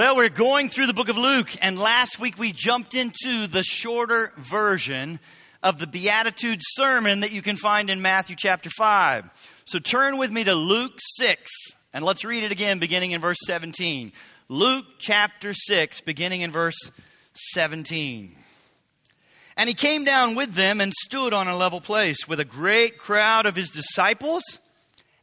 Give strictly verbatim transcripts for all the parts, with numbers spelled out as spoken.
Well, we're going through the book of Luke, and last week we jumped into the shorter version of the Beatitudes sermon that you can find in Matthew chapter five. So turn with me to Luke six, and let's read it again beginning in verse seventeen. Luke chapter six, beginning in verse seventeen. And he came down with them and stood on a level place with a great crowd of his disciples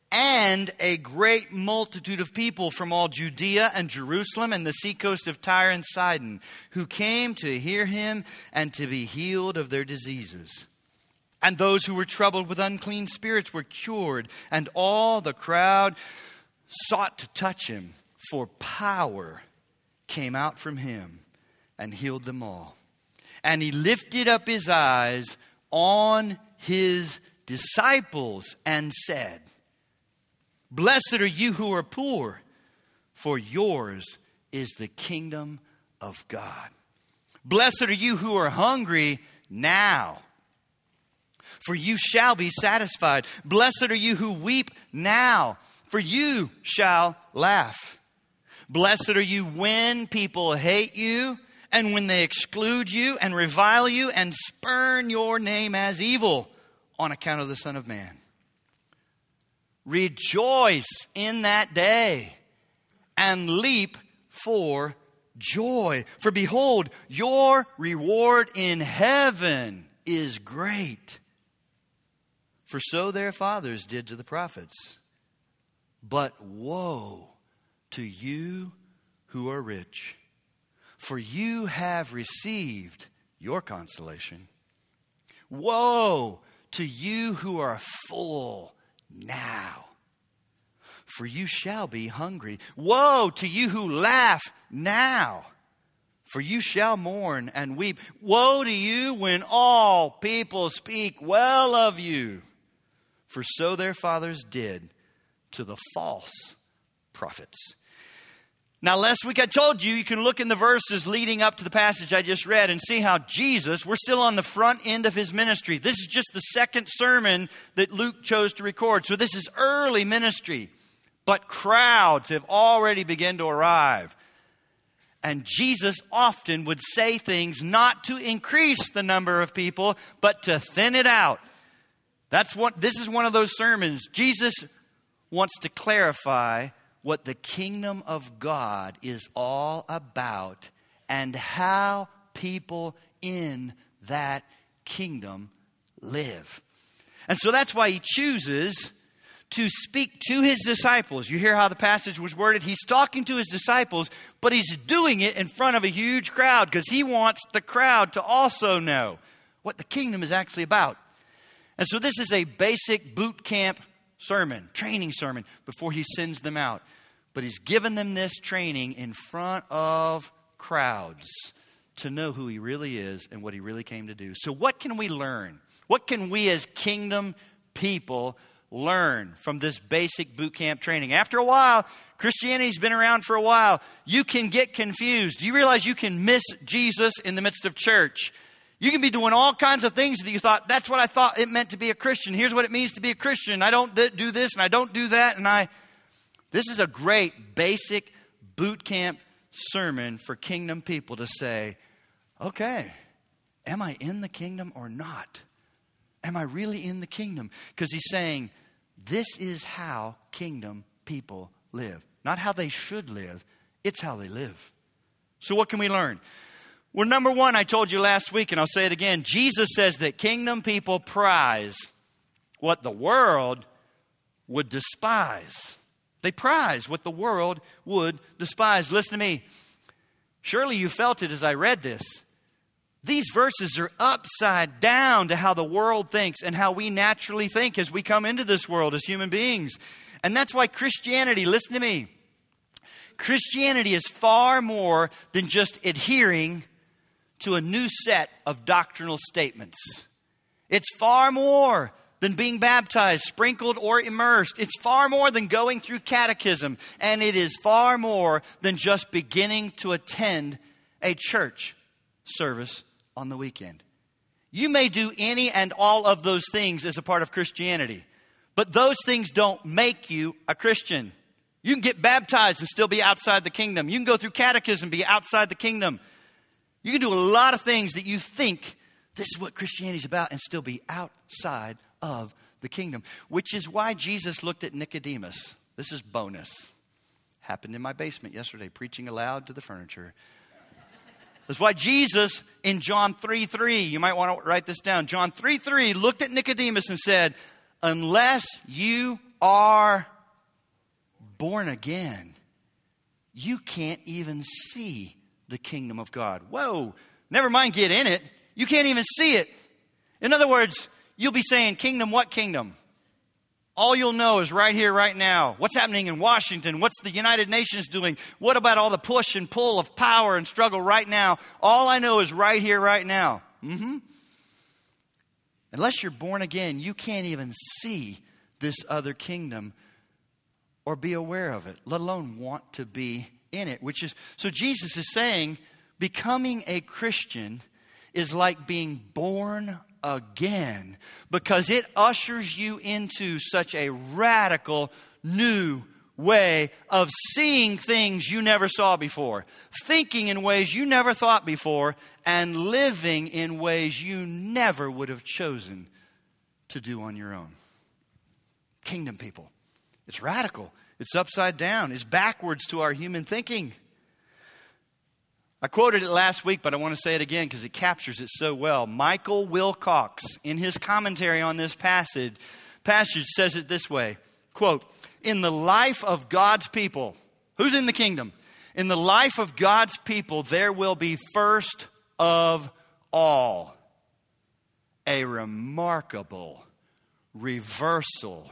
and a great multitude of people from all Judea and Jerusalem and the seacoast of Tyre and Sidon, who came to hear him and to be healed of their diseases. And those who were troubled with unclean spirits were cured, and all the crowd sought to touch him, for power came out from him and healed them all. And he lifted up his eyes on his disciples and said, "Blessed are you who are poor, for yours is the kingdom of God. Blessed are you who are hungry now, for you shall be satisfied. Blessed are you who weep now, for you shall laugh. Blessed are you when people hate you, and when they exclude you and revile you and spurn your name as evil on account of the Son of Man. Rejoice in that day and leap for joy. For behold, your reward in heaven is great. For so their fathers did to the prophets. But woe to you who are rich, for you have received your consolation. Woe to you who are full now, for you shall be hungry. Woe to you who laugh now, for you shall mourn and weep. Woe to you when all people speak well of you, for so their fathers did to the false prophets." Now, last week I told you, you can look in the verses leading up to the passage I just read and see how Jesus, we're still on the front end of his ministry. This is just the second sermon that Luke chose to record. So this is early ministry, but crowds have already begun to arrive. And Jesus often would say things not to increase the number of people, but to thin it out. That's what, this is one of those sermons. Jesus wants to clarify what the kingdom of God is all about and how people in that kingdom live. And so that's why he chooses to speak to his disciples. You hear how the passage was worded? He's talking to his disciples, but he's doing it in front of a huge crowd because he wants the crowd to also know what the kingdom is actually about. And so this is a basic boot camp sermon, training sermon, before he sends them out. But he's given them this training in front of crowds to know who he really is and what he really came to do. So what can we learn? What can we as kingdom people learn from this basic boot camp training? After a while, Christianity's been around for a while. You can get confused. Do you realize you can miss Jesus in the midst of church? You can be doing all kinds of things that you thought, that's what I thought it meant to be a Christian. Here's what it means to be a Christian. I don't th- do this and I don't do that. And I, this is a great basic boot camp sermon for kingdom people to say, okay, am I in the kingdom or not? Am I really in the kingdom? Because he's saying, this is how kingdom people live. Not how they should live. It's how they live. So what can we learn? Well, number one, I told you last week, and I'll say it again. Jesus says that kingdom people prize what the world would despise. They prize what the world would despise. Listen to me. Surely you felt it as I read this. These verses are upside down to how the world thinks and how we naturally think as we come into this world as human beings. And that's why Christianity, listen to me, Christianity is far more than just adhering to a new set of doctrinal statements. It's far more than being baptized, sprinkled, or immersed. It's far more than going through catechism. And it is far more than just beginning to attend a church service on the weekend. You may do any and all of those things as a part of Christianity, but those things don't make you a Christian. You can get baptized and still be outside the kingdom. You can go through catechism and be outside the kingdom. You can do a lot of things that you think this is what Christianity is about and still be outside of the kingdom, which is why Jesus looked at Nicodemus. This is bonus. Happened in my basement yesterday, preaching aloud to the furniture. That's why Jesus in John three three, you might want to write this down. John three three looked at Nicodemus and said, unless you are born again, you can't even see the kingdom of God. Whoa, never mind get in it. You can't even see it. In other words, you'll be saying, kingdom, what kingdom? All you'll know is right here, right now. What's happening in Washington? What's the United Nations doing? What about all the push and pull of power and struggle right now? All I know is right here, right now. Mm-hmm. Unless you're born again, you can't even see this other kingdom or be aware of it, let alone want to be in it. Which is, so Jesus is saying, becoming a Christian is like being born again, because it ushers you into such a radical new way of seeing things you never saw before, thinking in ways you never thought before, and living in ways you never would have chosen to do on your own. Kingdom people. It's radical. It's upside down. It's backwards to our human thinking. I quoted it last week, but I want to say it again because it captures it so well. Michael Wilcox, in his commentary on this passage, passage says it this way, quote, in the life of God's people, who's in the kingdom? In the life of God's people, there will be first of all a remarkable reversal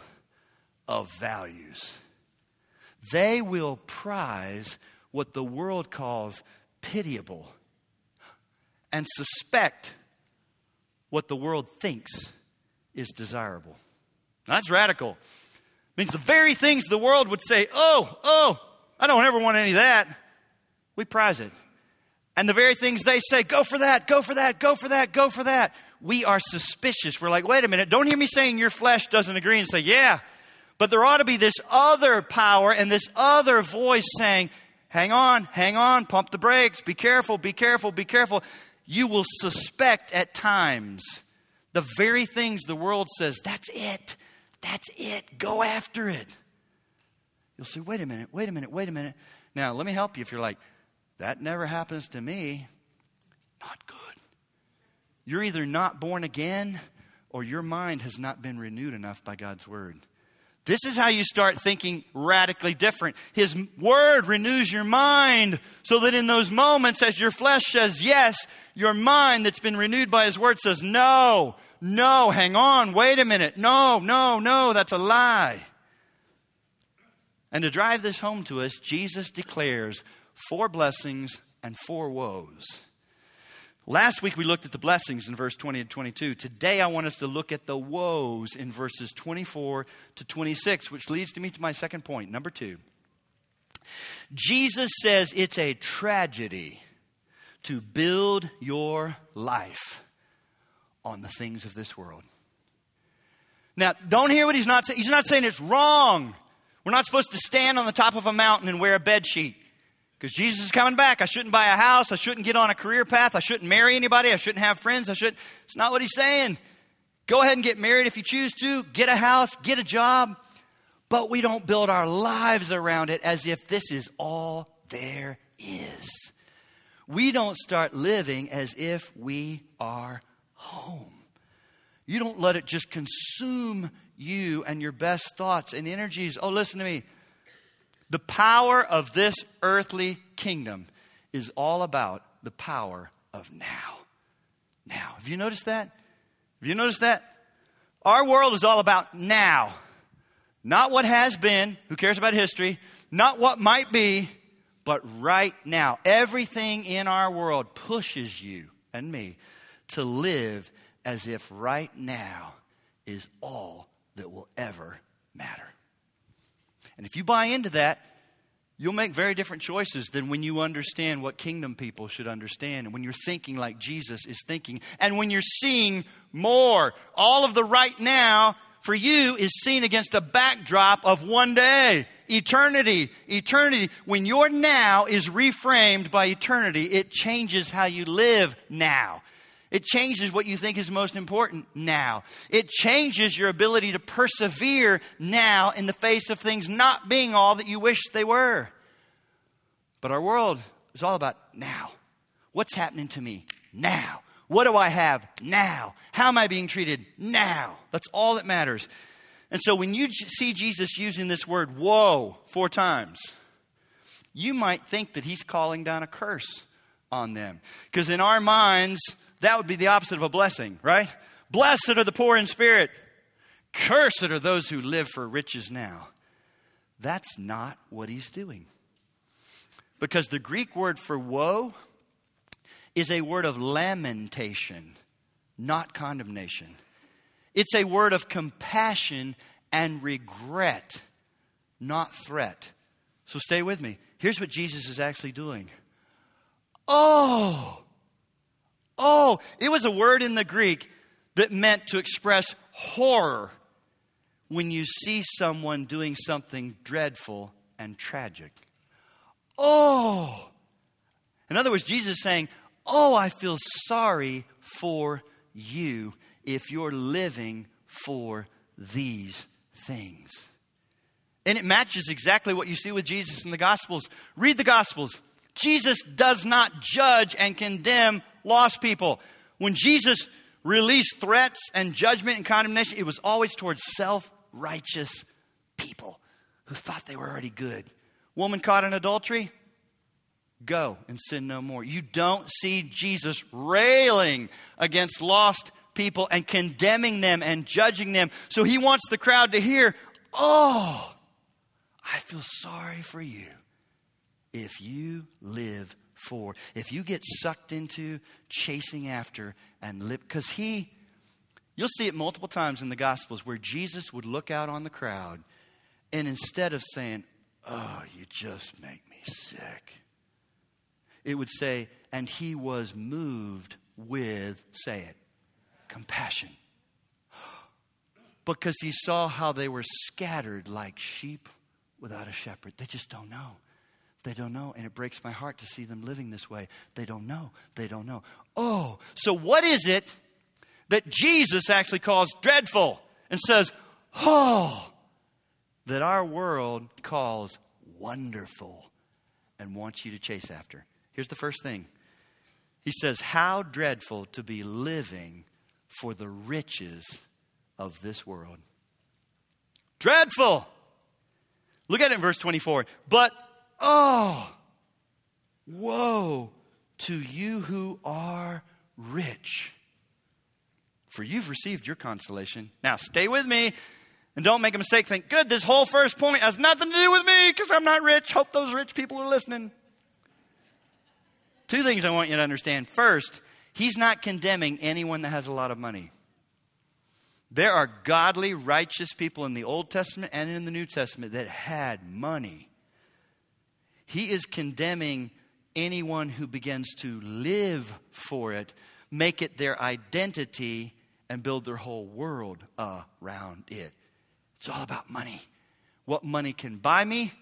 of values. They will prize what the world calls pitiable and suspect what the world thinks is desirable. Now, that's radical. It means the very things the world would say, oh, oh, I don't ever want any of that, we prize it. And the very things they say, go for that, go for that, go for that, go for that, we are suspicious. We're like, wait a minute, don't hear me saying your flesh doesn't agree and say, yeah, but there ought to be this other power and this other voice saying, hang on, hang on, pump the brakes, be careful, be careful, be careful. You will suspect at times the very things the world says, that's it, that's it, go after it. You'll say, wait a minute, wait a minute, wait a minute. Now, let me help you if you're like, that never happens to me. Not good. You're either not born again or your mind has not been renewed enough by God's word. This is how you start thinking radically different. His word renews your mind so that in those moments, as your flesh says yes, your mind that's been renewed by his word says, no, no, hang on, wait a minute. No, no, no, that's a lie. And to drive this home to us, Jesus declares four blessings and four woes. Last week, we looked at the blessings in verse twenty and twenty-two. Today, I want us to look at the woes in verses twenty-four to twenty-six, which leads to me to my second point, number two. Jesus says it's a tragedy to build your life on the things of this world. Now, don't hear what he's not saying. He's not saying it's wrong. We're not supposed to stand on the top of a mountain and wear a bedsheet. Because Jesus is coming back. I shouldn't buy a house. I shouldn't get on a career path. I shouldn't marry anybody. I shouldn't have friends. I shouldn't. It's not what he's saying. Go ahead and get married if you choose to. Get a house. Get a job. But we don't build our lives around it as if this is all there is. We don't start living as if we are home. You don't let it just consume you and your best thoughts and energies. Oh, listen to me. The power of this earthly kingdom is all about the power of now. Now, have you noticed that? Have you noticed that? Our world is all about now. Not what has been, who cares about history, not what might be, but right now. Everything in our world pushes you and me to live as if right now is all that will ever matter. And if you buy into that, you'll make very different choices than when you understand what kingdom people should understand. And when you're thinking like Jesus is thinking. And when you're seeing more, all of the right now for you is seen against a backdrop of one day, eternity, eternity. When your now is reframed by eternity, it changes how you live now. It changes what you think is most important now. It changes your ability to persevere now in the face of things not being all that you wish they were. But our world is all about now. What's happening to me now? What do I have now? How am I being treated now? That's all that matters. And so when you see Jesus using this word, woe, four times, you might think that he's calling down a curse on them. Because in our minds, that would be the opposite of a blessing, right? Blessed are the poor in spirit. Cursed are those who live for riches now. That's not what he's doing. Because the Greek word for woe is a word of lamentation, not condemnation. It's a word of compassion and regret, not threat. So stay with me. Here's what Jesus is actually doing. Oh, oh, it was a word in the Greek that meant to express horror when you see someone doing something dreadful and tragic. Oh, in other words, Jesus is saying, oh, I feel sorry for you if you're living for these things. And it matches exactly what you see with Jesus in the Gospels. Read the Gospels. Jesus does not judge and condemn lost people. When Jesus released threats and judgment and condemnation, it was always towards self-righteous people who thought they were already good. Woman caught in adultery? Go and sin no more. You don't see Jesus railing against lost people and condemning them and judging them. So he wants the crowd to hear, oh, I feel sorry for you if you live for, if you get sucked into chasing after and live. Because he, you'll see it multiple times in the Gospels where Jesus would look out on the crowd and instead of saying, oh, you just make me sick, it would say, and he was moved with, say it, compassion. Because he saw how they were scattered like sheep without a shepherd. They just don't know. They don't know. And it breaks my heart to see them living this way. They don't know. They don't know. Oh, so what is it that Jesus actually calls dreadful and says, oh, that our world calls wonderful and wants you to chase after? Here's the first thing. He says, how dreadful to be living for the riches of this world. Dreadful. Look at it in verse twenty-four. But, oh, woe to you who are rich, for you've received your consolation. Now, stay with me. And don't make a mistake, think, good, this whole first point has nothing to do with me because I'm not rich. Hope those rich people are listening. Two things I want you to understand. First, he's not condemning anyone that has a lot of money. There are godly, righteous people in the Old Testament and in the New Testament that had money. He is condemning anyone who begins to live for it, make it their identity, and build their whole world around it. It's all about money. What money can buy me,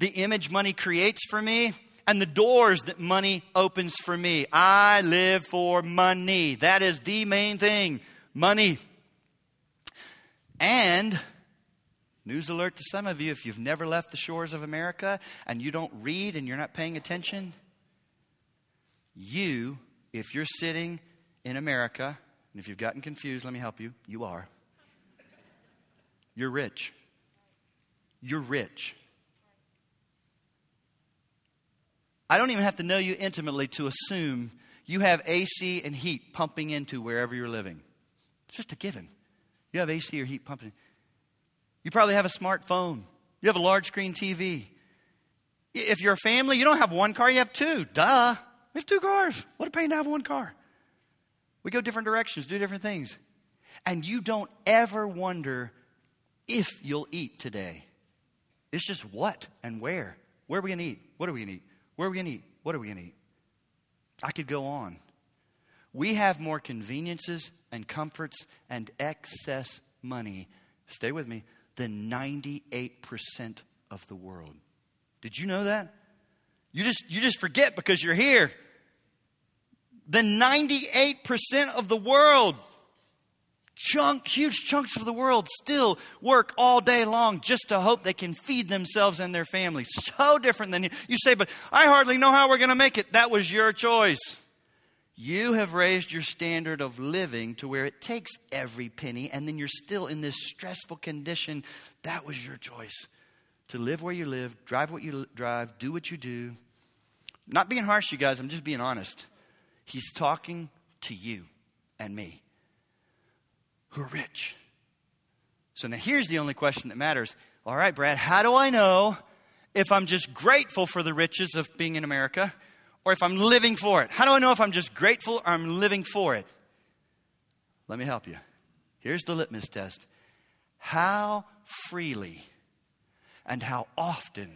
the image money creates for me, and the doors that money opens for me. I live for money. That is the main thing, money. And news alert to some of you, if you've never left the shores of America and you don't read and you're not paying attention, you, if you're sitting in America, and if you've gotten confused, let me help you. You are. You're rich. You're rich. I don't even have to know you intimately to assume you have A C and heat pumping into wherever you're living. It's just a given. You have A C or heat pumping. You probably have a smartphone. You have a large screen T V. If you're a family, you don't have one car, you have two. Duh. We have two cars. What a pain to have one car. We go different directions, do different things. And you don't ever wonder if you'll eat today. It's just what and where. Where are we going to eat? What are we going to eat? Where are we going to eat? What are we going to eat? I could go on. We have more conveniences and comforts and excess money stay with me, than ninety-eight percent of the world. Did you know that? You just you just forget because you're here. The ninety-eight percent of the world, chunk, huge chunks of the world still work all day long just to hope they can feed themselves and their families. So different than you. You say, but I hardly know how we're going to make it. That was your choice. You have raised your standard of living to where it takes every penny, and then you're still in this stressful condition. That was your choice. To live where you live, drive what you drive, do what you do. Not being harsh, you guys. I'm just being honest. He's talking to you and me who are rich. So now here's the only question that matters. All right, Brad, how do I know if I'm just grateful for the riches of being in America or if I'm living for it? How do I know if I'm just grateful or I'm living for it? Let me help you. Here's the litmus test. How freely and how often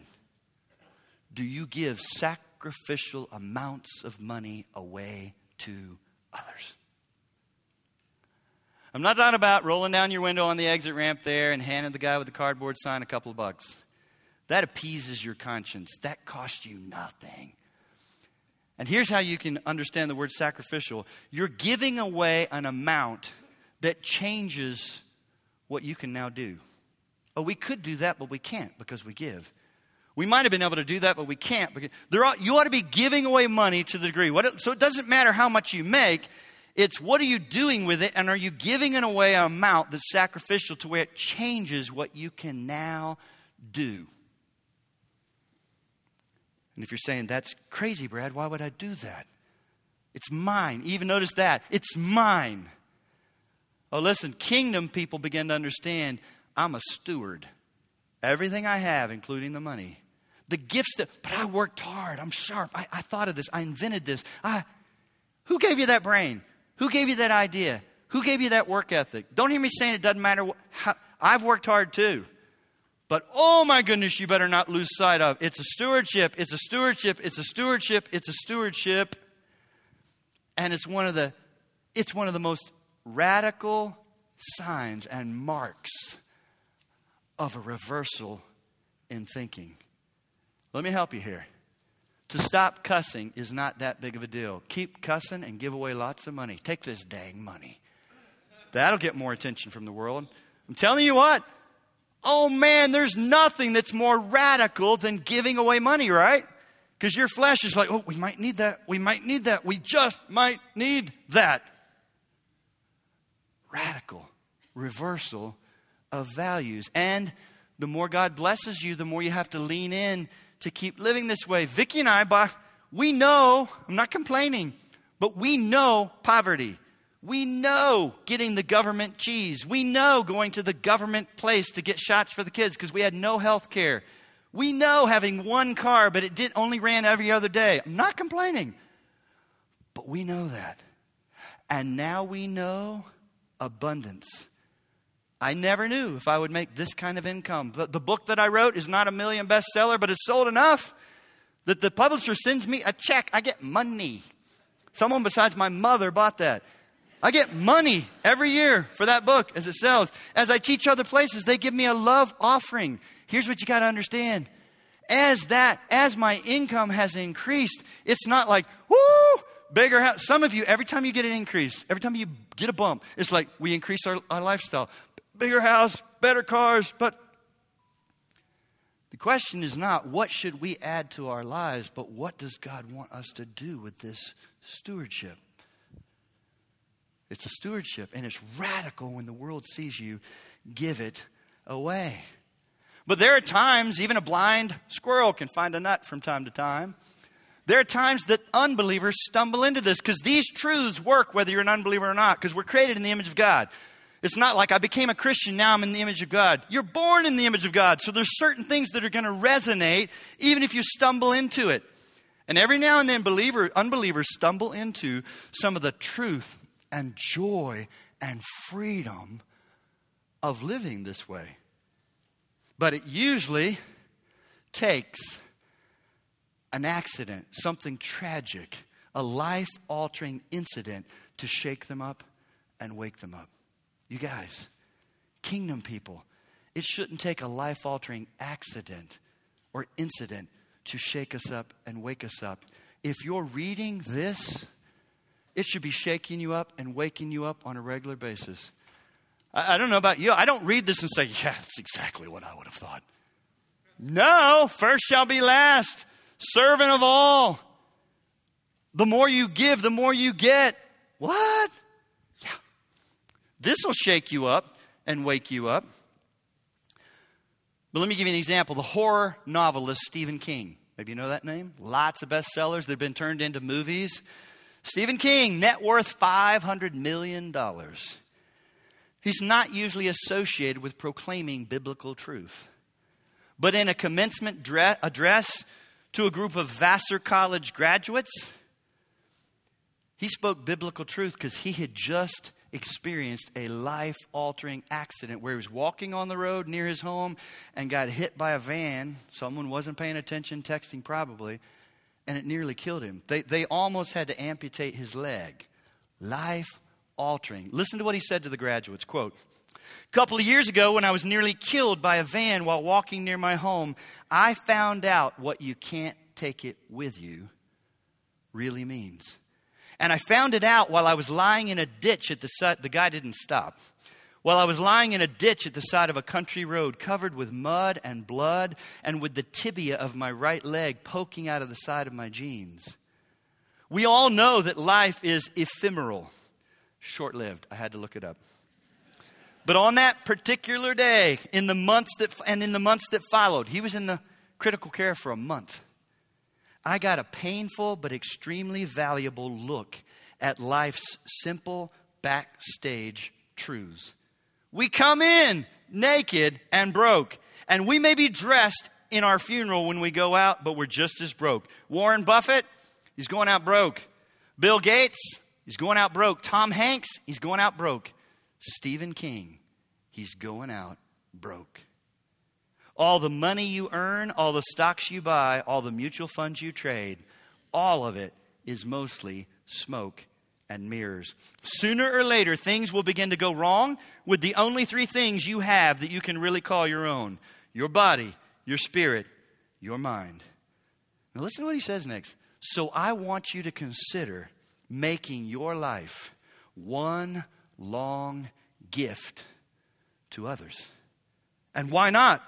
do you give sacrificial amounts of money away to others? I'm not talking about rolling down your window on the exit ramp there and handing the guy with the cardboard sign a couple of bucks. That appeases your conscience. That costs you nothing. And here's how you can understand the word sacrificial. You're giving away an amount that changes what you can now do. Oh, we could do that, but we can't because we give. We might have been able to do that, but we can't. There ought, you ought to be giving away money to the degree. What it, so it doesn't matter how much you make. It's what are you doing with it, and are you giving it away an amount that's sacrificial to where it changes what you can now do? And if you're saying, that's crazy, Brad, why would I do that? It's mine. Even notice that. It's mine. Oh, listen, kingdom people begin to understand I'm a steward. Everything I have, including the money, the gifts that, but I worked hard. I'm sharp. I, I thought of this. I invented this. I, who gave you that brain? Who gave you that idea? Who gave you that work ethic? Don't hear me saying it doesn't matter. What, how, I've worked hard too. But oh my goodness, you better not lose sight of. It's a stewardship. It's a stewardship. It's a stewardship. It's a stewardship. And it's one of the, it's one of the most radical signs and marks of a reversal in thinking. Let me help you here. To stop cussing is not that big of a deal. Keep cussing and give away lots of money. Take this dang money. That'll get more attention from the world. I'm telling you what. Oh man, there's nothing that's more radical than giving away money, right? Because your flesh is like, oh, we might need that. We might need that. We just might need that. Radical reversal of values. And the more God blesses you, the more you have to lean in to keep living this way. Vicki and I, by, we know, I'm not complaining, but we know poverty. We know getting the government cheese. We know going to the government place to get shots for the kids because we had no health care. We know having one car, but it did only ran every other day. I'm not complaining, but we know that. And now we know abundance. I never knew if I would make this kind of income. The, the book that I wrote is not a million bestseller, but it's sold enough that the publisher sends me a check. I get money. Someone besides my mother bought that. I get money every year for that book as it sells. As I teach other places, they give me a love offering. Here's what you got to understand. As that, as my income has increased, it's not like, woo, bigger house. Some of you, every time you get an increase, every time you get a bump, it's like we increase our, our lifestyle. Bigger house, better cars. But the question is not what should we add to our lives, but what does God want us to do with this stewardship? It's a stewardship, and it's radical when the world sees you give it away. But there are times even a blind squirrel can find a nut from time to time. There are times that unbelievers stumble into this because these truths work whether you're an unbeliever or not, because we're created in the image of God. It's not like I became a Christian, now I'm in the image of God. You're born in the image of God. So there's certain things that are going to resonate even if you stumble into it. And every now and then believer, unbelievers stumble into some of the truth and joy and freedom of living this way. But it usually takes an accident, something tragic, a life-altering incident to shake them up and wake them up. You guys, kingdom people. It shouldn't take a life-altering accident or incident to shake us up and wake us up. If you're reading this, it should be shaking you up and waking you up on a regular basis. I, I don't know about you. I don't read this and say, yeah, that's exactly what I would have thought. No, first shall be last, servant of all. The more you give, the more you get. What? Yeah. This will shake you up and wake you up. But let me give you an example. The horror novelist Stephen King. Maybe you know that name. Lots of bestsellers. They've been turned into movies. Stephen King, net worth five hundred million dollars. He's not usually associated with proclaiming biblical truth. But in a commencement dre- address to a group of Vassar College graduates, he spoke biblical truth because he had just experienced a life-altering accident where he was walking on the road near his home and got hit by a van. Someone wasn't paying attention, texting probably, and it nearly killed him. They, they almost had to amputate his leg. Life-altering. Listen to what he said to the graduates, quote, "A couple of years ago when I was nearly killed by a van while walking near my home, I found out what you can't take it with you really means. And I found it out while I was lying in a ditch at the side." The guy didn't stop. "While I was lying in a ditch at the side of a country road covered with mud and blood and with the tibia of my right leg poking out of the side of my jeans. We all know that life is ephemeral." Short-lived. I had to look it up. "But on that particular day, in the months that and in the months that followed," he was in the critical care for a month, "I got a painful but extremely valuable look at life's simple backstage truths. We come in naked and broke, and we may be dressed in our funeral when we go out, but we're just as broke. Warren Buffett, he's going out broke. Bill Gates, he's going out broke. Tom Hanks, he's going out broke. Stephen King, he's going out broke. All the money you earn, all the stocks you buy, all the mutual funds you trade, all of it is mostly smoke and mirrors. Sooner or later, things will begin to go wrong with the only three things you have that you can really call your own: your body, your spirit, your mind." Now listen to what he says next. "So I want you to consider making your life one long gift to others. And why not?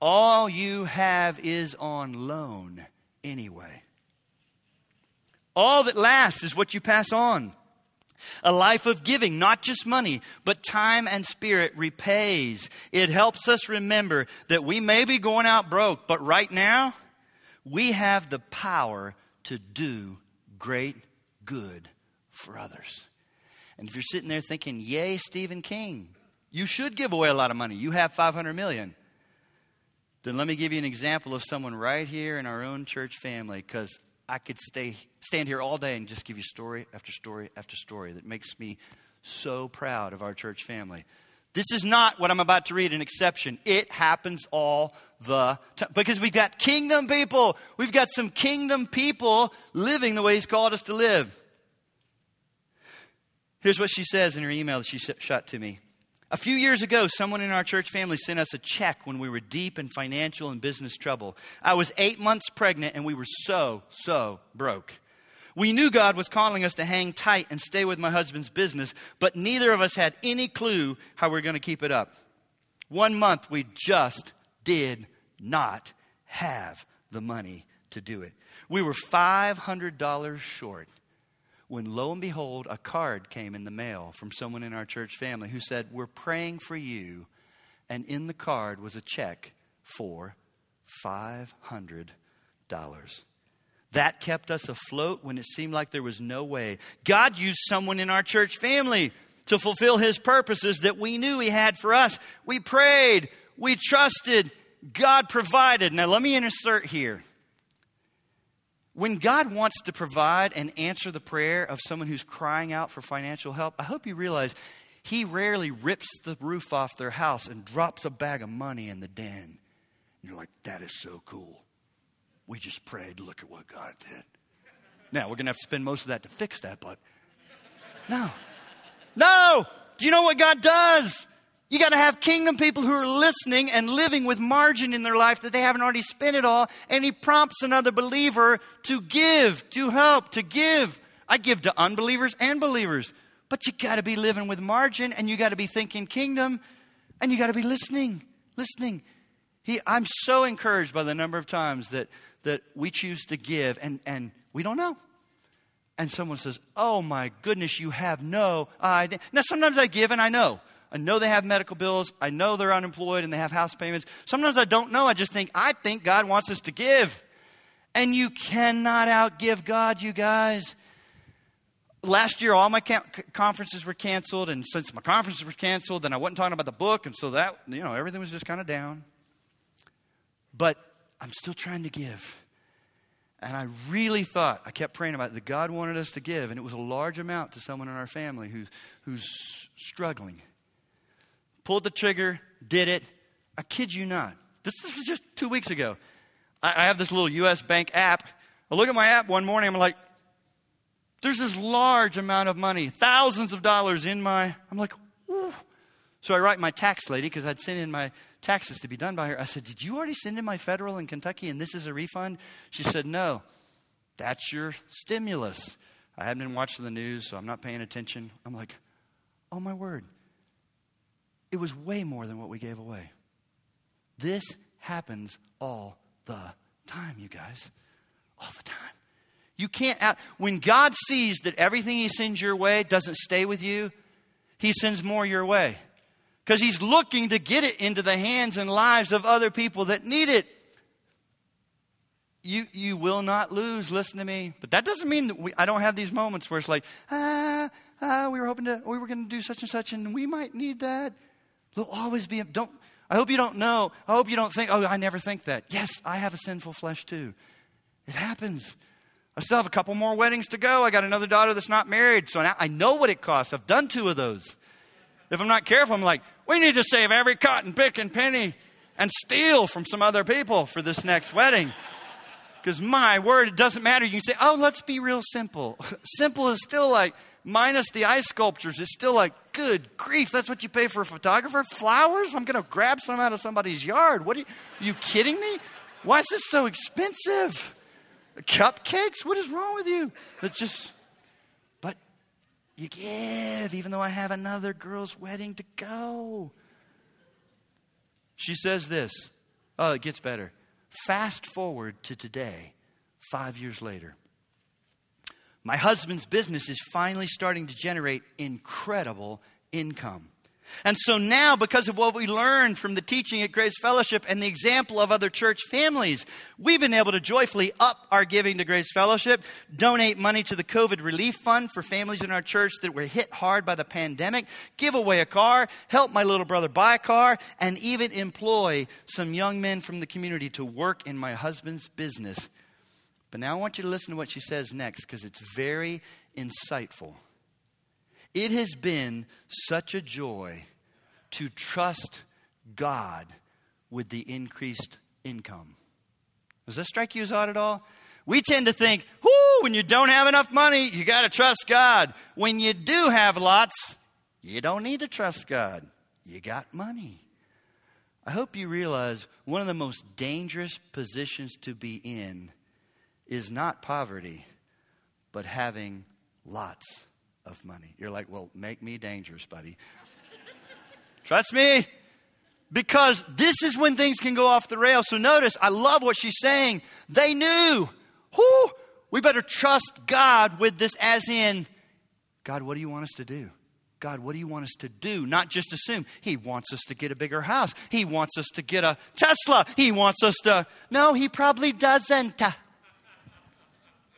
All you have is on loan anyway. All that lasts is what you pass on. A life of giving, not just money, but time and spirit, repays. It helps us remember that we may be going out broke, but right now we have the power to do great good for others." And if you're sitting there thinking, yay, Stephen King, you should give away a lot of money. You have five hundred million dollars. Then let me give you an example of someone right here in our own church family, because I could stay stand here all day and just give you story after story after story that makes me so proud of our church family. This is not what I'm about to read an exception. It happens all the time because we've got kingdom people. We've got some kingdom people living the way he's called us to live. Here's what she says in her email that she shot to me. "A few years ago, someone in our church family sent us a check when we were deep in financial and business trouble. I was eight months pregnant and we were so, so broke. We knew God was calling us to hang tight and stay with my husband's business, but neither of us had any clue how we were going to keep it up. One month, we just did not have the money to do it. We were five hundred dollars short. When lo and behold, a card came in the mail from someone in our church family who said, 'We're praying for you.' And in the card was a check for five hundred dollars. That kept us afloat when it seemed like there was no way. God used someone in our church family to fulfill his purposes that we knew he had for us. We prayed. We trusted. God provided." Now, let me insert here. When God wants to provide and answer the prayer of someone who's crying out for financial help, I hope you realize he rarely rips the roof off their house and drops a bag of money in the den. And you're like, that is so cool. We just prayed. Look at what God did. Now, we're going to have to spend most of that to fix that, but no. No! Do you know what God does? You got to have kingdom people who are listening and living with margin in their life that they haven't already spent it all. And he prompts another believer to give, to help, to give. I give to unbelievers and believers. But you got to be living with margin, and you got to be thinking kingdom, and you got to be listening, listening. He, I'm so encouraged by the number of times that that we choose to give, and, and we don't know. And someone says, oh, my goodness, you have no idea. Now, sometimes I give and I know. I know they have medical bills. I know they're unemployed and they have house payments. Sometimes I don't know. I just think, I think God wants us to give. And you cannot outgive God, you guys. Last year, all my conferences were canceled. And since my conferences were canceled, then I wasn't talking about the book. And so that, you know, everything was just kind of down. But I'm still trying to give. And I really thought, I kept praying about it, that God wanted us to give. And it was a large amount to someone in our family who's, who's struggling. Pulled the trigger, did it. I kid you not. This, this was just two weeks ago. I, I have this little U S Bank app. I look at my app one morning. I'm like, there's this large amount of money, thousands of dollars in my, I'm like, ooh. So I write my tax lady, because I'd sent in my taxes to be done by her. I said, did you already send in my federal in Kentucky and this is a refund? She said, no, that's your stimulus. I haven't been watching the news, so I'm not paying attention. I'm like, oh, my word. It was way more than what we gave away. This happens all the time, you guys. All the time. You can't out. When God sees that everything he sends your way doesn't stay with you, he sends more your way. Because he's looking to get it into the hands and lives of other people that need it. You you will not lose, listen to me. But that doesn't mean that we, I don't have these moments where it's like, ah, ah, we were hoping to, we were going to do such and such, and we might need that. We'll always be, don't, I hope you don't know. I hope you don't think, oh, I never think that. Yes, I have a sinful flesh too. It happens. I still have a couple more weddings to go. I got another daughter that's not married, so now I know what it costs. I've done two of those. If I'm not careful, I'm like, we need to save every cotton pick and penny and steal from some other people for this next wedding. Because my word, it doesn't matter. You can say, oh, let's be real simple. Simple is still like, minus the ice sculptures, it's still like, good grief, that's what you pay for a photographer? Flowers? I'm going to grab some out of somebody's yard. What are you, are you kidding me? Why is this so expensive? Cupcakes? What is wrong with you? It's just... You give, even though I have another girl's wedding to go. She says this. Oh, it gets better. Fast forward to today, five years later. My husband's business is finally starting to generate incredible income. And so now, because of what we learned from the teaching at Grace Fellowship and the example of other church families, we've been able to joyfully up our giving to Grace Fellowship, donate money to the COVID relief fund for families in our church that were hit hard by the pandemic, give away a car, help my little brother buy a car, and even employ some young men from the community to work in my husband's business. But now I want you to listen to what she says next, because it's very insightful. It has been such a joy to trust God with the increased income. Does that strike you as odd at all? We tend to think, whoo, when you don't have enough money, you got to trust God. When you do have lots, you don't need to trust God. You got money. I hope you realize one of the most dangerous positions to be in is not poverty, but having lots of money. You're like, well, make me dangerous, buddy. Trust me, because this is when things can go off the rails. So notice, I love what she's saying. They knew, whoo, we better trust God with this, as in, God, what do you want us to do? God, what do you want us to do? Not just assume. He wants us to get a bigger house. He wants us to get a Tesla. He wants us to, no, he probably doesn't.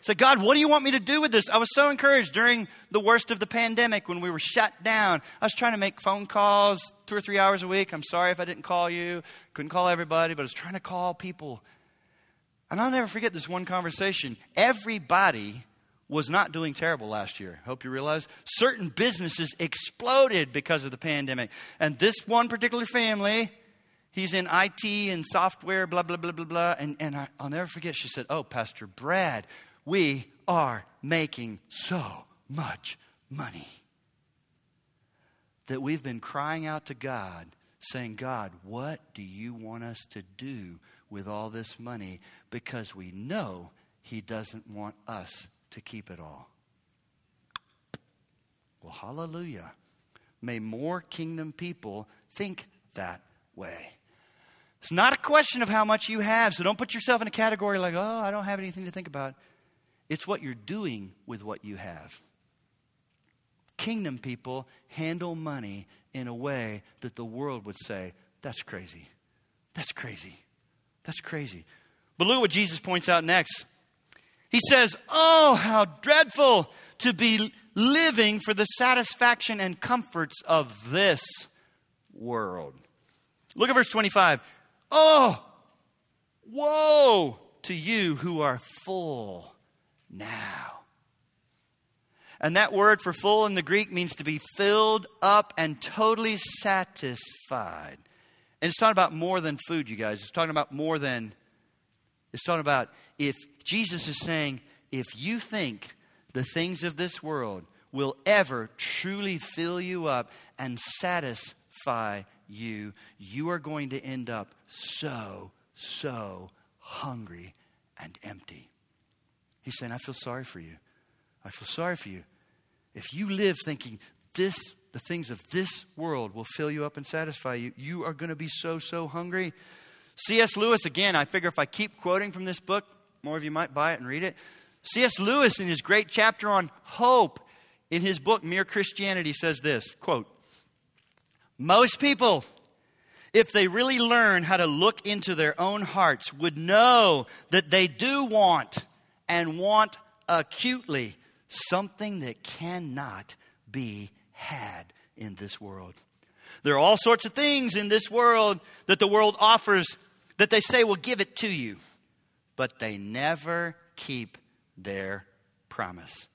So God, what do you want me to do with this? I was so encouraged during the worst of the pandemic when we were shut down. I was trying to make phone calls two or three hours a week. I'm sorry if I didn't call you. Couldn't call everybody, but I was trying to call people. And I'll never forget this one conversation. Everybody was not doing terrible last year. Hope you realize certain businesses exploded because of the pandemic. And this one particular family, he's in I T and software, blah, blah, blah, blah, blah. And, and I, I'll never forget, she said, oh, Pastor Brad, we are making so much money. that we've been crying out to God, saying, God, what do you want us to do with all this money? Because we know he doesn't want us to keep it all. Well, hallelujah. May more kingdom people think that way. It's not a question of how much you have, so don't put yourself in a category like, oh, I don't have anything to think about. It's what you're doing with what you have. Kingdom people handle money in a way that the world would say, that's crazy. That's crazy. That's crazy. But look what Jesus points out next. He says, oh, how dreadful to be living for the satisfaction and comforts of this world. Look at verse twenty-five. Oh, woe to you who are full now. And that word for full in the Greek means to be filled up and totally satisfied. And it's talking about more than food, you guys. It's talking about more than, it's talking about if Jesus is saying, if you think the things of this world will ever truly fill you up and satisfy you, you are going to end up so, so hungry and empty. He's saying, I feel sorry for you. I feel sorry for you. If you live thinking this, the things of this world will fill you up and satisfy you, you are going to be so, so hungry. C S. Lewis, again, I figure if I keep quoting from this book, more of you might buy it and read it. C S. Lewis, in his great chapter on hope, in his book, Mere Christianity, says this, quote, most people, if they really learn how to look into their own hearts, would know that they do want and want acutely something that cannot be had in this world. There are all sorts of things in this world that the world offers that they say will give it to you, but they never keep their promise.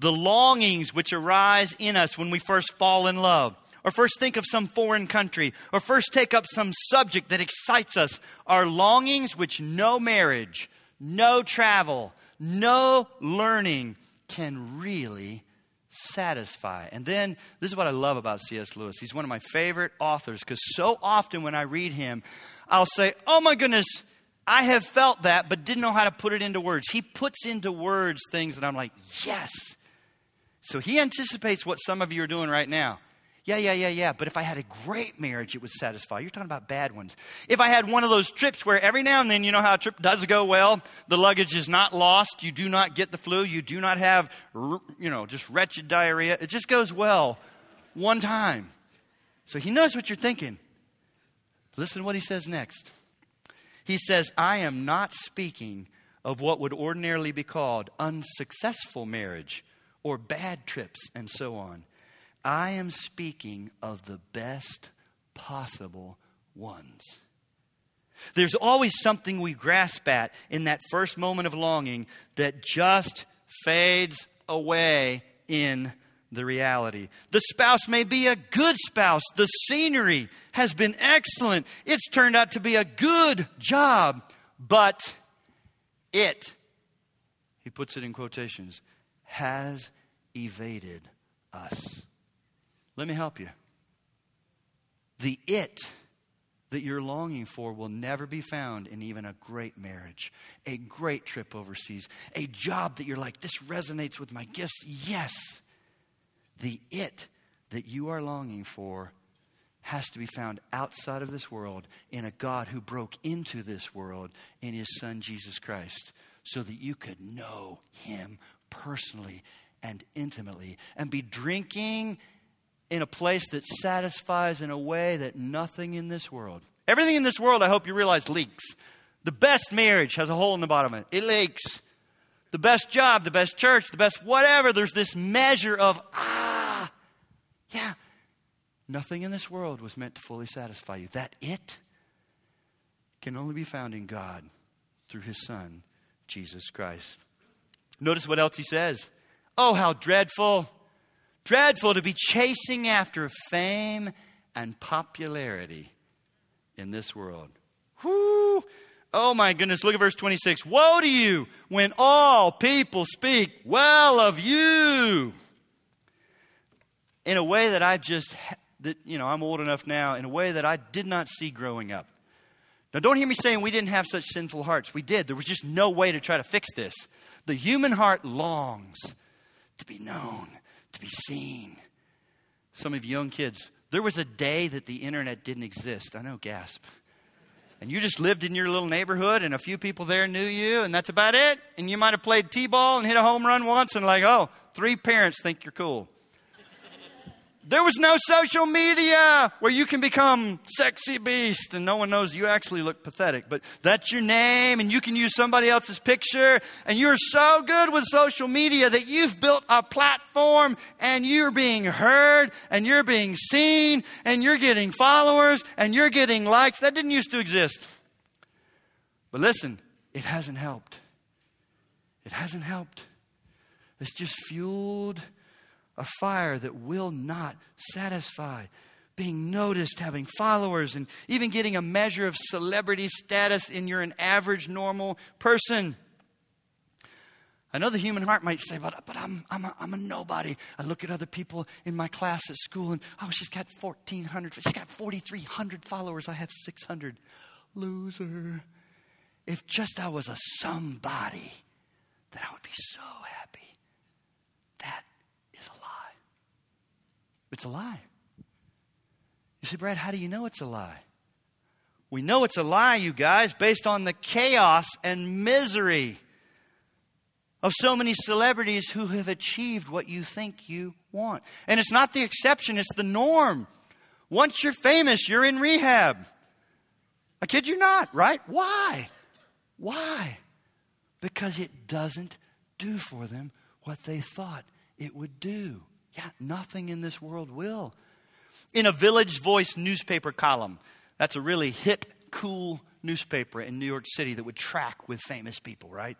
The longings which arise in us when we first fall in love, or first think of some foreign country, or first take up some subject that excites us, are longings which no marriage, no travel, no learning can really satisfy. And then this is what I love about C S. Lewis. He's one of my favorite authors because so often when I read him, I'll say, oh my goodness, I have felt that but didn't know how to put it into words. He puts into words things that I'm like, yes. So he anticipates what some of you are doing right now. Yeah, yeah, yeah, yeah. But if I had a great marriage, it would satisfy. You're talking about bad ones. If I had one of those trips where every now and then, you know how a trip does go well, the luggage is not lost, you do not get the flu, you do not have, you know, just wretched diarrhea. It just goes well one time. So he knows what you're thinking. Listen to what he says next. He says, I am not speaking of what would ordinarily be called unsuccessful marriage or bad trips and so on. I am speaking of the best possible ones. There's always something we grasp at in that first moment of longing that just fades away in the reality. The spouse may be a good spouse. The scenery has been excellent. It's turned out to be a good job, but it, he puts it in quotations, has evaded us. Let me help you. The it that you're longing for will never be found in even a great marriage, a great trip overseas, a job that you're like, this resonates with my gifts. Yes. The it that you are longing for has to be found outside of this world in a God who broke into this world in his son, Jesus Christ, so that you could know him personally and intimately and be drinking in a place that satisfies in a way that nothing in this world. Everything in this world, I hope you realize, leaks. The best marriage has a hole in the bottom of it. It leaks. The best job, the best church, the best whatever. There's this measure of, ah, yeah. Nothing in this world was meant to fully satisfy you. That it can only be found in God through his son, Jesus Christ. Notice what else he says. Oh, how dreadful. Dreadful to be chasing after fame and popularity in this world. Whoo! Oh my goodness, look at verse twenty-six. Woe to you when all people speak well of you. In a way that I've just that, you know, I'm old enough now in a way that I did not see growing up. Now, don't hear me saying we didn't have such sinful hearts. We did. There was just no way to try to fix this. The human heart longs to be known, to be seen. Some of you young kids, there was a day that the internet didn't exist. I know, gasp. And you just lived in your little neighborhood and a few people there knew you and that's about it. And you might have played t-ball and hit a home run once and like, oh, three parents think you're cool. There was no social media where you can become sexy beast and no one knows you actually look pathetic. But that's your name and you can use somebody else's picture. And you're so good with social media that you've built a platform and you're being heard and you're being seen and you're getting followers and you're getting likes. That didn't used to exist. But listen, it hasn't helped. It hasn't helped. It's just fueled a fire that will not satisfy. Being noticed, having followers, and even getting a measure of celebrity status in you're an average, normal person. I know the human heart might say, but, but I'm, I'm, a, I'm a nobody. I look at other people in my class at school and, oh, she's got fourteen hundred. She's got forty-three hundred followers. I have six hundred. Loser. If just I was a somebody, then I would be so happy. That is a lie. It's a lie. You say, Brad, how do you know it's a lie? We know it's a lie, you guys, based on the chaos and misery of so many celebrities who have achieved what you think you want. And it's not the exception, it's the norm. Once you're famous, you're in rehab. I kid you not, right? Why? Why? Because it doesn't do for them what they thought it would do. Yeah, nothing in this world will. In a Village Voice newspaper column, that's a really hip, cool newspaper in New York City that would track with famous people, right?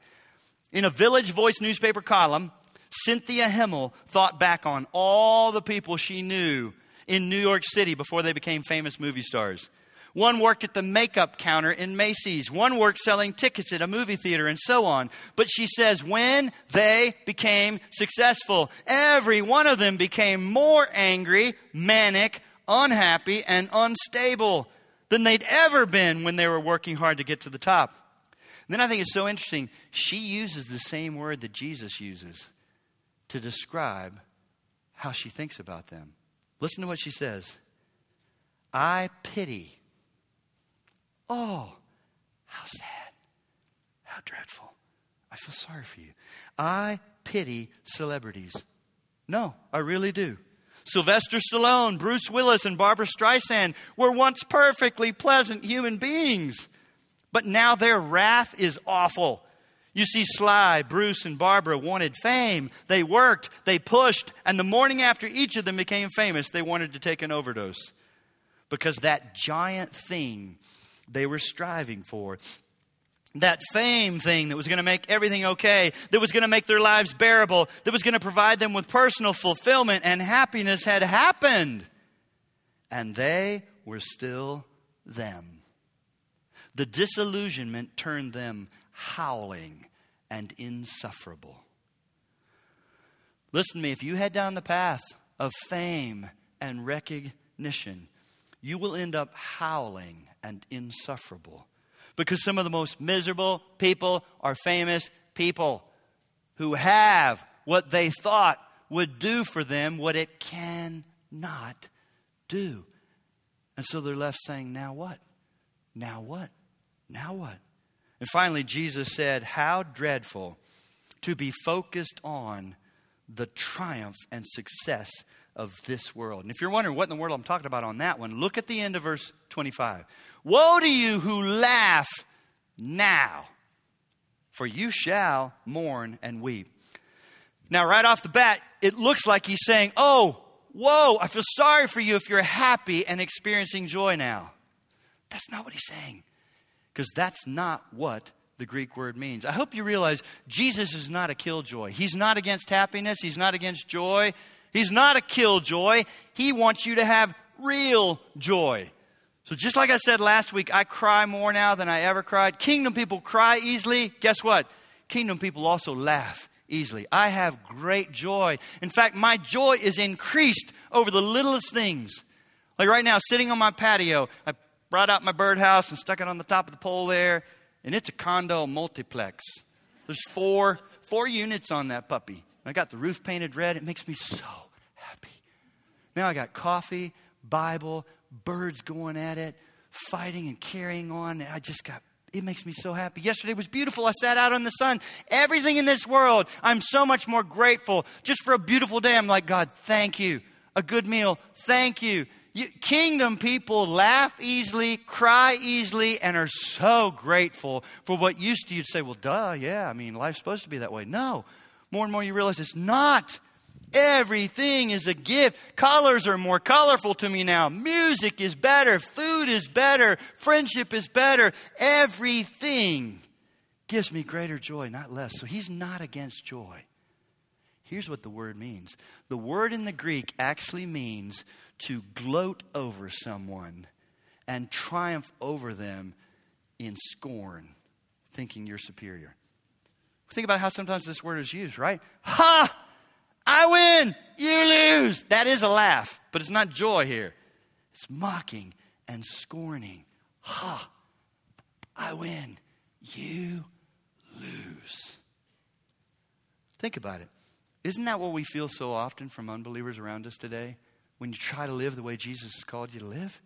In a Village Voice newspaper column, Cynthia Himmel thought back on all the people she knew in New York City before they became famous movie stars. One worked at the makeup counter in Macy's. One worked selling tickets at a movie theater and so on. But she says when they became successful, every one of them became more angry, manic, unhappy, and unstable than they'd ever been when they were working hard to get to the top. And then I think it's so interesting. She uses the same word that Jesus uses to describe how she thinks about them. Listen to what she says. I pity. Oh, how sad, how dreadful. I feel sorry for you. I pity celebrities. No, I really do. Sylvester Stallone, Bruce Willis, and Barbara Streisand were once perfectly pleasant human beings, but now their wrath is awful. You see, Sly, Bruce, and Barbara wanted fame. They worked, they pushed, and the morning after each of them became famous, they wanted to take an overdose because that giant thing they were striving for, that fame thing that was going to make everything okay, that was going to make their lives bearable, that was going to provide them with personal fulfillment and happiness had happened. And they were still them. The disillusionment turned them howling and insufferable. Listen to me, if you head down the path of fame and recognition, you will end up howling and insufferable because some of the most miserable people are famous people who have what they thought would do for them what it cannot do. And so they're left saying, now what? Now what? Now what? And finally, Jesus said, how dreadful to be focused on the triumph and success of this world. And if you're wondering what in the world I'm talking about on that one, look at the end of verse twenty-five. Woe to you who laugh now, for you shall mourn and weep. Now, right off the bat, it looks like he's saying, oh, whoa, I feel sorry for you if you're happy and experiencing joy now. That's not what he's saying, because that's not what the Greek word means. I hope you realize Jesus is not a killjoy. He's not against happiness. He's not against joy. He's not a killjoy. He wants you to have real joy. So just like I said last week, I cry more now than I ever cried. Kingdom people cry easily. Guess what? Kingdom people also laugh easily. I have great joy. In fact, my joy is increased over the littlest things. Like right now, sitting on my patio, I brought out my birdhouse and stuck it on the top of the pole there. And it's a condo multiplex. There's four four units on that puppy. I got the roof painted red. It makes me so happy. Now I got coffee, Bible, birds going at it, fighting and carrying on. I just got, it makes me so happy. Yesterday was beautiful. I sat out in the sun. Everything in this world, I'm so much more grateful. Just for a beautiful day, I'm like, God, thank you. A good meal, thank you. You, kingdom people laugh easily, cry easily, and are so grateful for what used to you'd say, well, duh, yeah, I mean, life's supposed to be that way. No, more and more you realize it's not. Everything is a gift. Colors are more colorful to me now. Music is better. Food is better. Friendship is better. Everything gives me greater joy, not less. So he's not against joy. Here's what the word means. The word in the Greek actually means to gloat over someone and triumph over them in scorn, thinking you're superior. Think about how sometimes this word is used, right? Ha! I win! You lose! That is a laugh, but it's not joy here. It's mocking and scorning. Ha! I win. You lose. Think about it. Isn't that what we feel so often from unbelievers around us today? When you try to live the way Jesus has called you to live,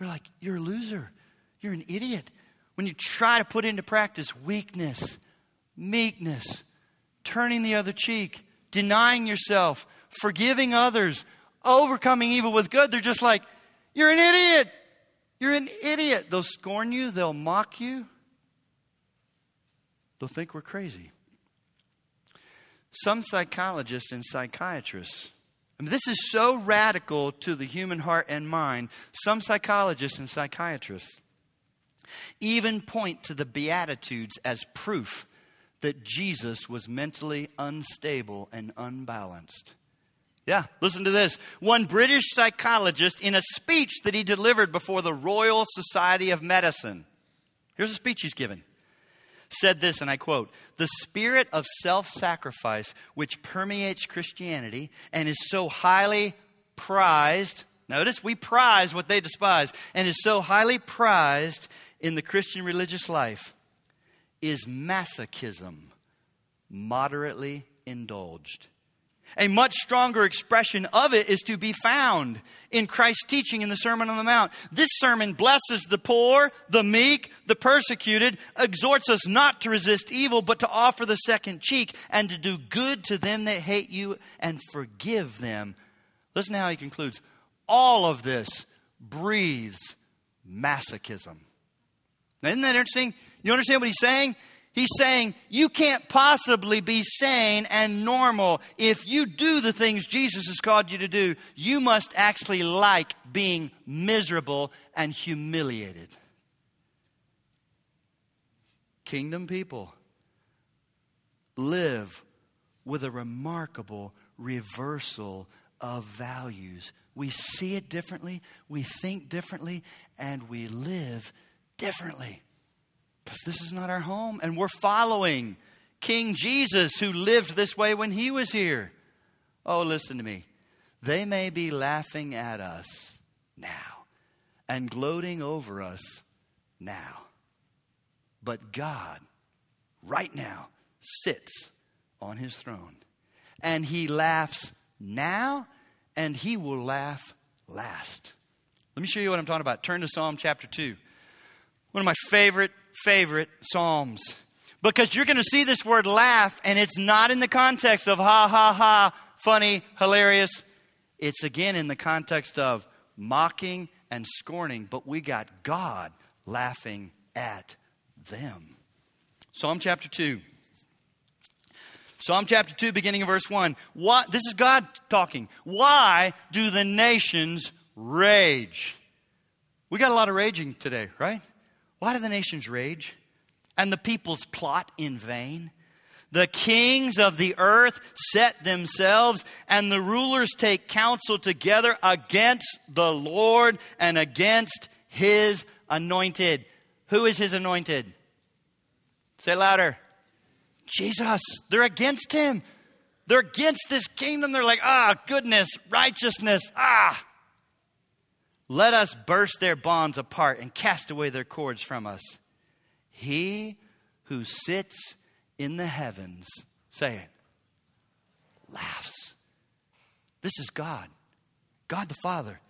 we're like, you're a loser. You're an idiot. When you try to put into practice weakness, meekness, turning the other cheek, denying yourself, forgiving others, overcoming evil with good, they're just like, you're an idiot. You're an idiot. They'll scorn you. They'll mock you. They'll think we're crazy. Some psychologists and psychiatrists, I mean, this is so radical to the human heart and mind. Some psychologists and psychiatrists even point to the Beatitudes as proof that Jesus was mentally unstable and unbalanced. Yeah, listen to this. One British psychologist, in a speech that he delivered before the Royal Society of Medicine, here's a speech he's given, said this, and I quote, "The spirit of self-sacrifice which permeates Christianity and is so highly prized," notice we prize what they despise, "and is so highly prized in the Christian religious life is masochism, moderately indulged. A much stronger expression of it is to be found in Christ's teaching in the Sermon on the Mount. This sermon blesses the poor, the meek, the persecuted, exhorts us not to resist evil, but to offer the second cheek and to do good to them that hate you and forgive them." Listen to how he concludes. "All of this breathes masochism." Now, isn't that interesting? You understand what he's saying? He's saying you can't possibly be sane and normal if you do the things Jesus has called you to do. You must actually like being miserable and humiliated. Kingdom people live with a remarkable reversal of values. We see it differently, we think differently, and we live differently. Because this is not our home. And we're following King Jesus, who lived this way when he was here. Oh, listen to me. They may be laughing at us now and gloating over us now. But God, right now, sits on his throne. And he laughs now, and he will laugh last. Let me show you what I'm talking about. Turn to Psalm chapter two. One of my favorite, favorite Psalms. Because you're going to see this word laugh, and it's not in the context of ha, ha, ha, funny, hilarious. It's again in the context of mocking and scorning, but we got God laughing at them. Psalm chapter two. Psalm chapter two, beginning in verse one. What, this is God talking. "Why do the nations rage?" We got a lot of raging today, right? Why do the nations rage and the peoples plot in vain? The kings of the earth set themselves and the rulers take counsel together against the Lord and against his anointed. Who is his anointed? Say louder. Jesus. They're against him. They're against this kingdom. They're like, ah, goodness, righteousness, ah. Let us burst their bonds apart and cast away their cords from us. He who sits in the heavens, say it, laughs. This is God, God the Father.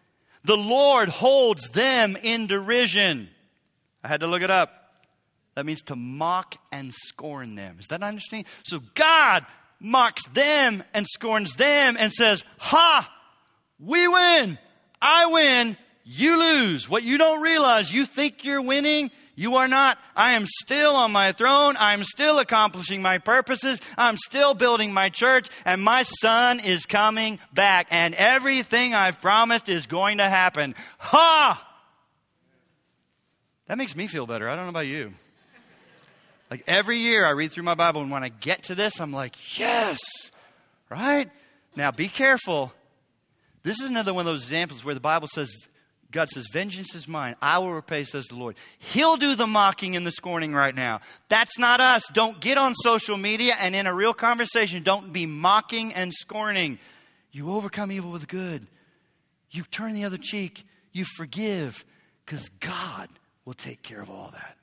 The Lord holds them in derision. I had to look it up. That means to mock and scorn them. Is that understanding? So God mocks them and scorns them and says, ha, we win. I win. You lose. What you don't realize, you think you're winning. You are not. I am still on my throne. I'm still accomplishing my purposes. I'm still building my church. And my son is coming back. And everything I've promised is going to happen. Ha! That makes me feel better. I don't know about you. Like every year I read through my Bible. And when I get to this, I'm like, yes. Right? Now be careful. This is another one of those examples where the Bible says, God says, vengeance is mine. I will repay, says the Lord. He'll do the mocking and the scorning right now. That's not us. Don't get on social media and in a real conversation, don't be mocking and scorning. You overcome evil with good. You turn the other cheek. You forgive because God will take care of all that.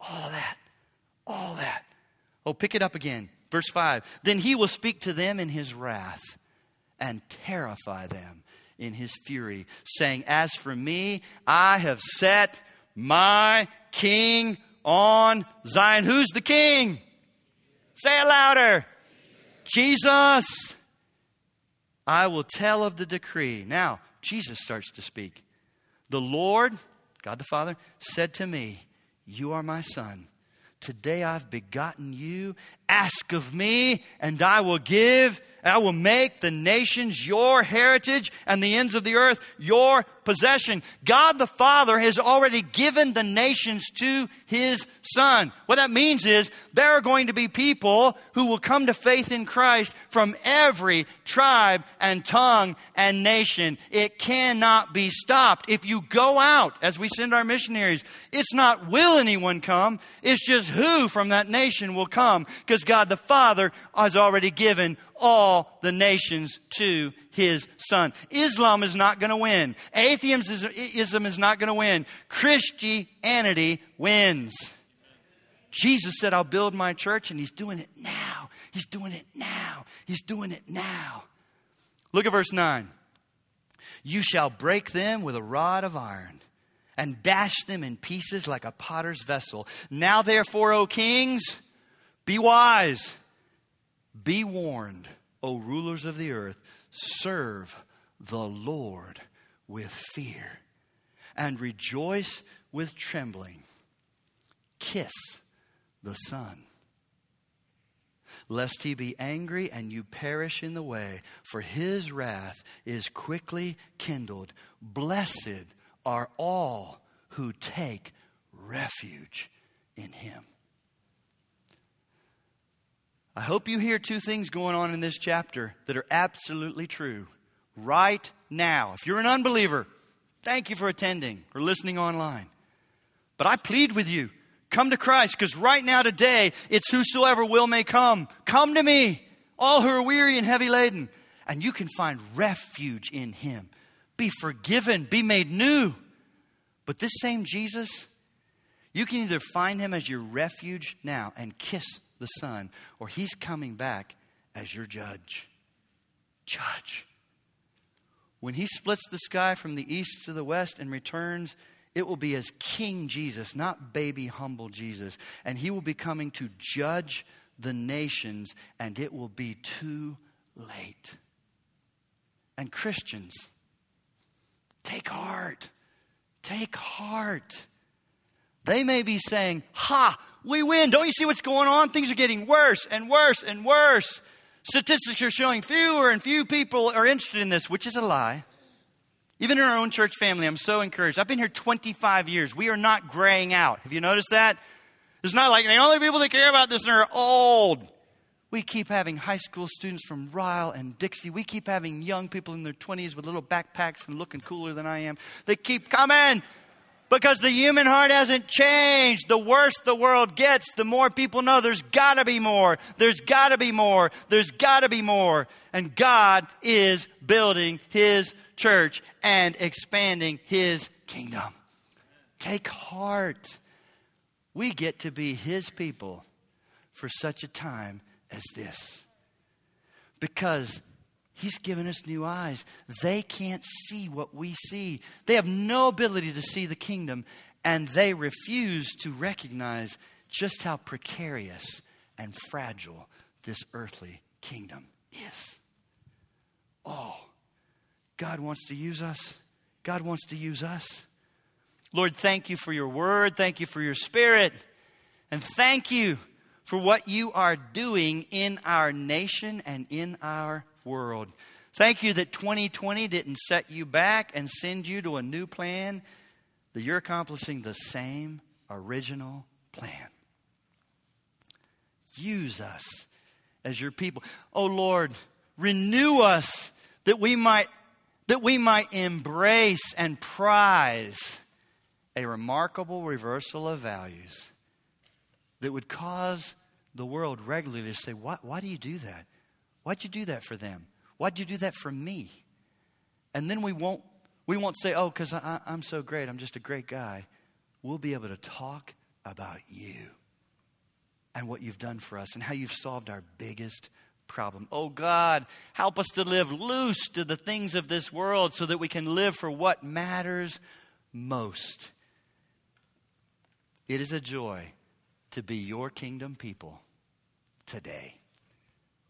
All that. All that. Oh, pick it up again. Verse five. Then he will speak to them in his wrath and terrify them in his fury, saying, as for me, I have set my king on Zion. Who's the king? Say it louder. Jesus. Jesus. I will tell of the decree. Now, Jesus starts to speak. The Lord, God the Father, said to me, you are my son. Today I've begotten you. Ask of me, and I will give. I will make the nations your heritage and the ends of the earth your possession. God the Father has already given the nations to his Son. What that means is there are going to be people who will come to faith in Christ from every tribe and tongue and nation. It cannot be stopped. If you go out, as we send our missionaries, it's not will anyone come. It's just who from that nation will come. Because God the Father has already given all the nations to his Son. Islam is not going to win. Atheism is not going to win. Christianity wins. Jesus said, I'll build my church, and he's doing it now. He's doing it now. He's doing it now. Look at verse nine. You shall break them with a rod of iron and dash them in pieces like a potter's vessel. Now therefore, O kings, be wise, be warned, O rulers of the earth, serve the Lord with fear and rejoice with trembling. Kiss the Son, lest he be angry and you perish in the way, for his wrath is quickly kindled. Blessed are all who take refuge in him. I hope you hear two things going on in this chapter that are absolutely true right now. If you're an unbeliever, thank you for attending or listening online. But I plead with you, come to Christ, because right now today, it's whosoever will may come. Come to me, all who are weary and heavy laden, and you can find refuge in him. Be forgiven, be made new. But this same Jesus, you can either find him as your refuge now and kiss the Son, or he's coming back as your judge. Judge. When he splits the sky from the east to the west and returns, it will be as King Jesus, not baby humble Jesus. And he will be coming to judge the nations, and it will be too late. And Christians, take heart. Take heart. They may be saying, ha, we win. Don't you see what's going on? Things are getting worse and worse and worse. Statistics are showing fewer and few people are interested in this, which is a lie. Even in our own church family, I'm so encouraged. I've been here twenty-five years. We are not graying out. Have you noticed that? It's not like the only people that care about this are old. We keep having high school students from Ryle and Dixie. We keep having young people in their twenties with little backpacks and looking cooler than I am. They keep coming. because the human heart hasn't changed. The worse the world gets, the more people know there's got to be more. There's got to be more. There's got to be more. And God is building his church and expanding his kingdom. Take heart. We get to be his people for such a time as this. Because he's given us new eyes. They can't see what we see. They have no ability to see the kingdom, and they refuse to recognize just how precarious and fragile this earthly kingdom is. Oh, God wants to use us. God wants to use us. Lord, thank you for your word. Thank you for your spirit. And thank you for what you are doing in our nation and in our world. Thank you that twenty twenty didn't set you back and send you to a new plan, that you're accomplishing the same original plan. Use us as your people. Oh Lord, renew us that we might that we might embrace and prize a remarkable reversal of values that would cause the world regularly to say, why, why do you do that? Why'd you do that for them? Why'd you do that for me? And then we won't we won't say, oh, because I'm so great. I'm just a great guy. We'll be able to talk about you and what you've done for us and how you've solved our biggest problem. Oh, God, help us to live loose to the things of this world so that we can live for what matters most. It is a joy to be your kingdom people today.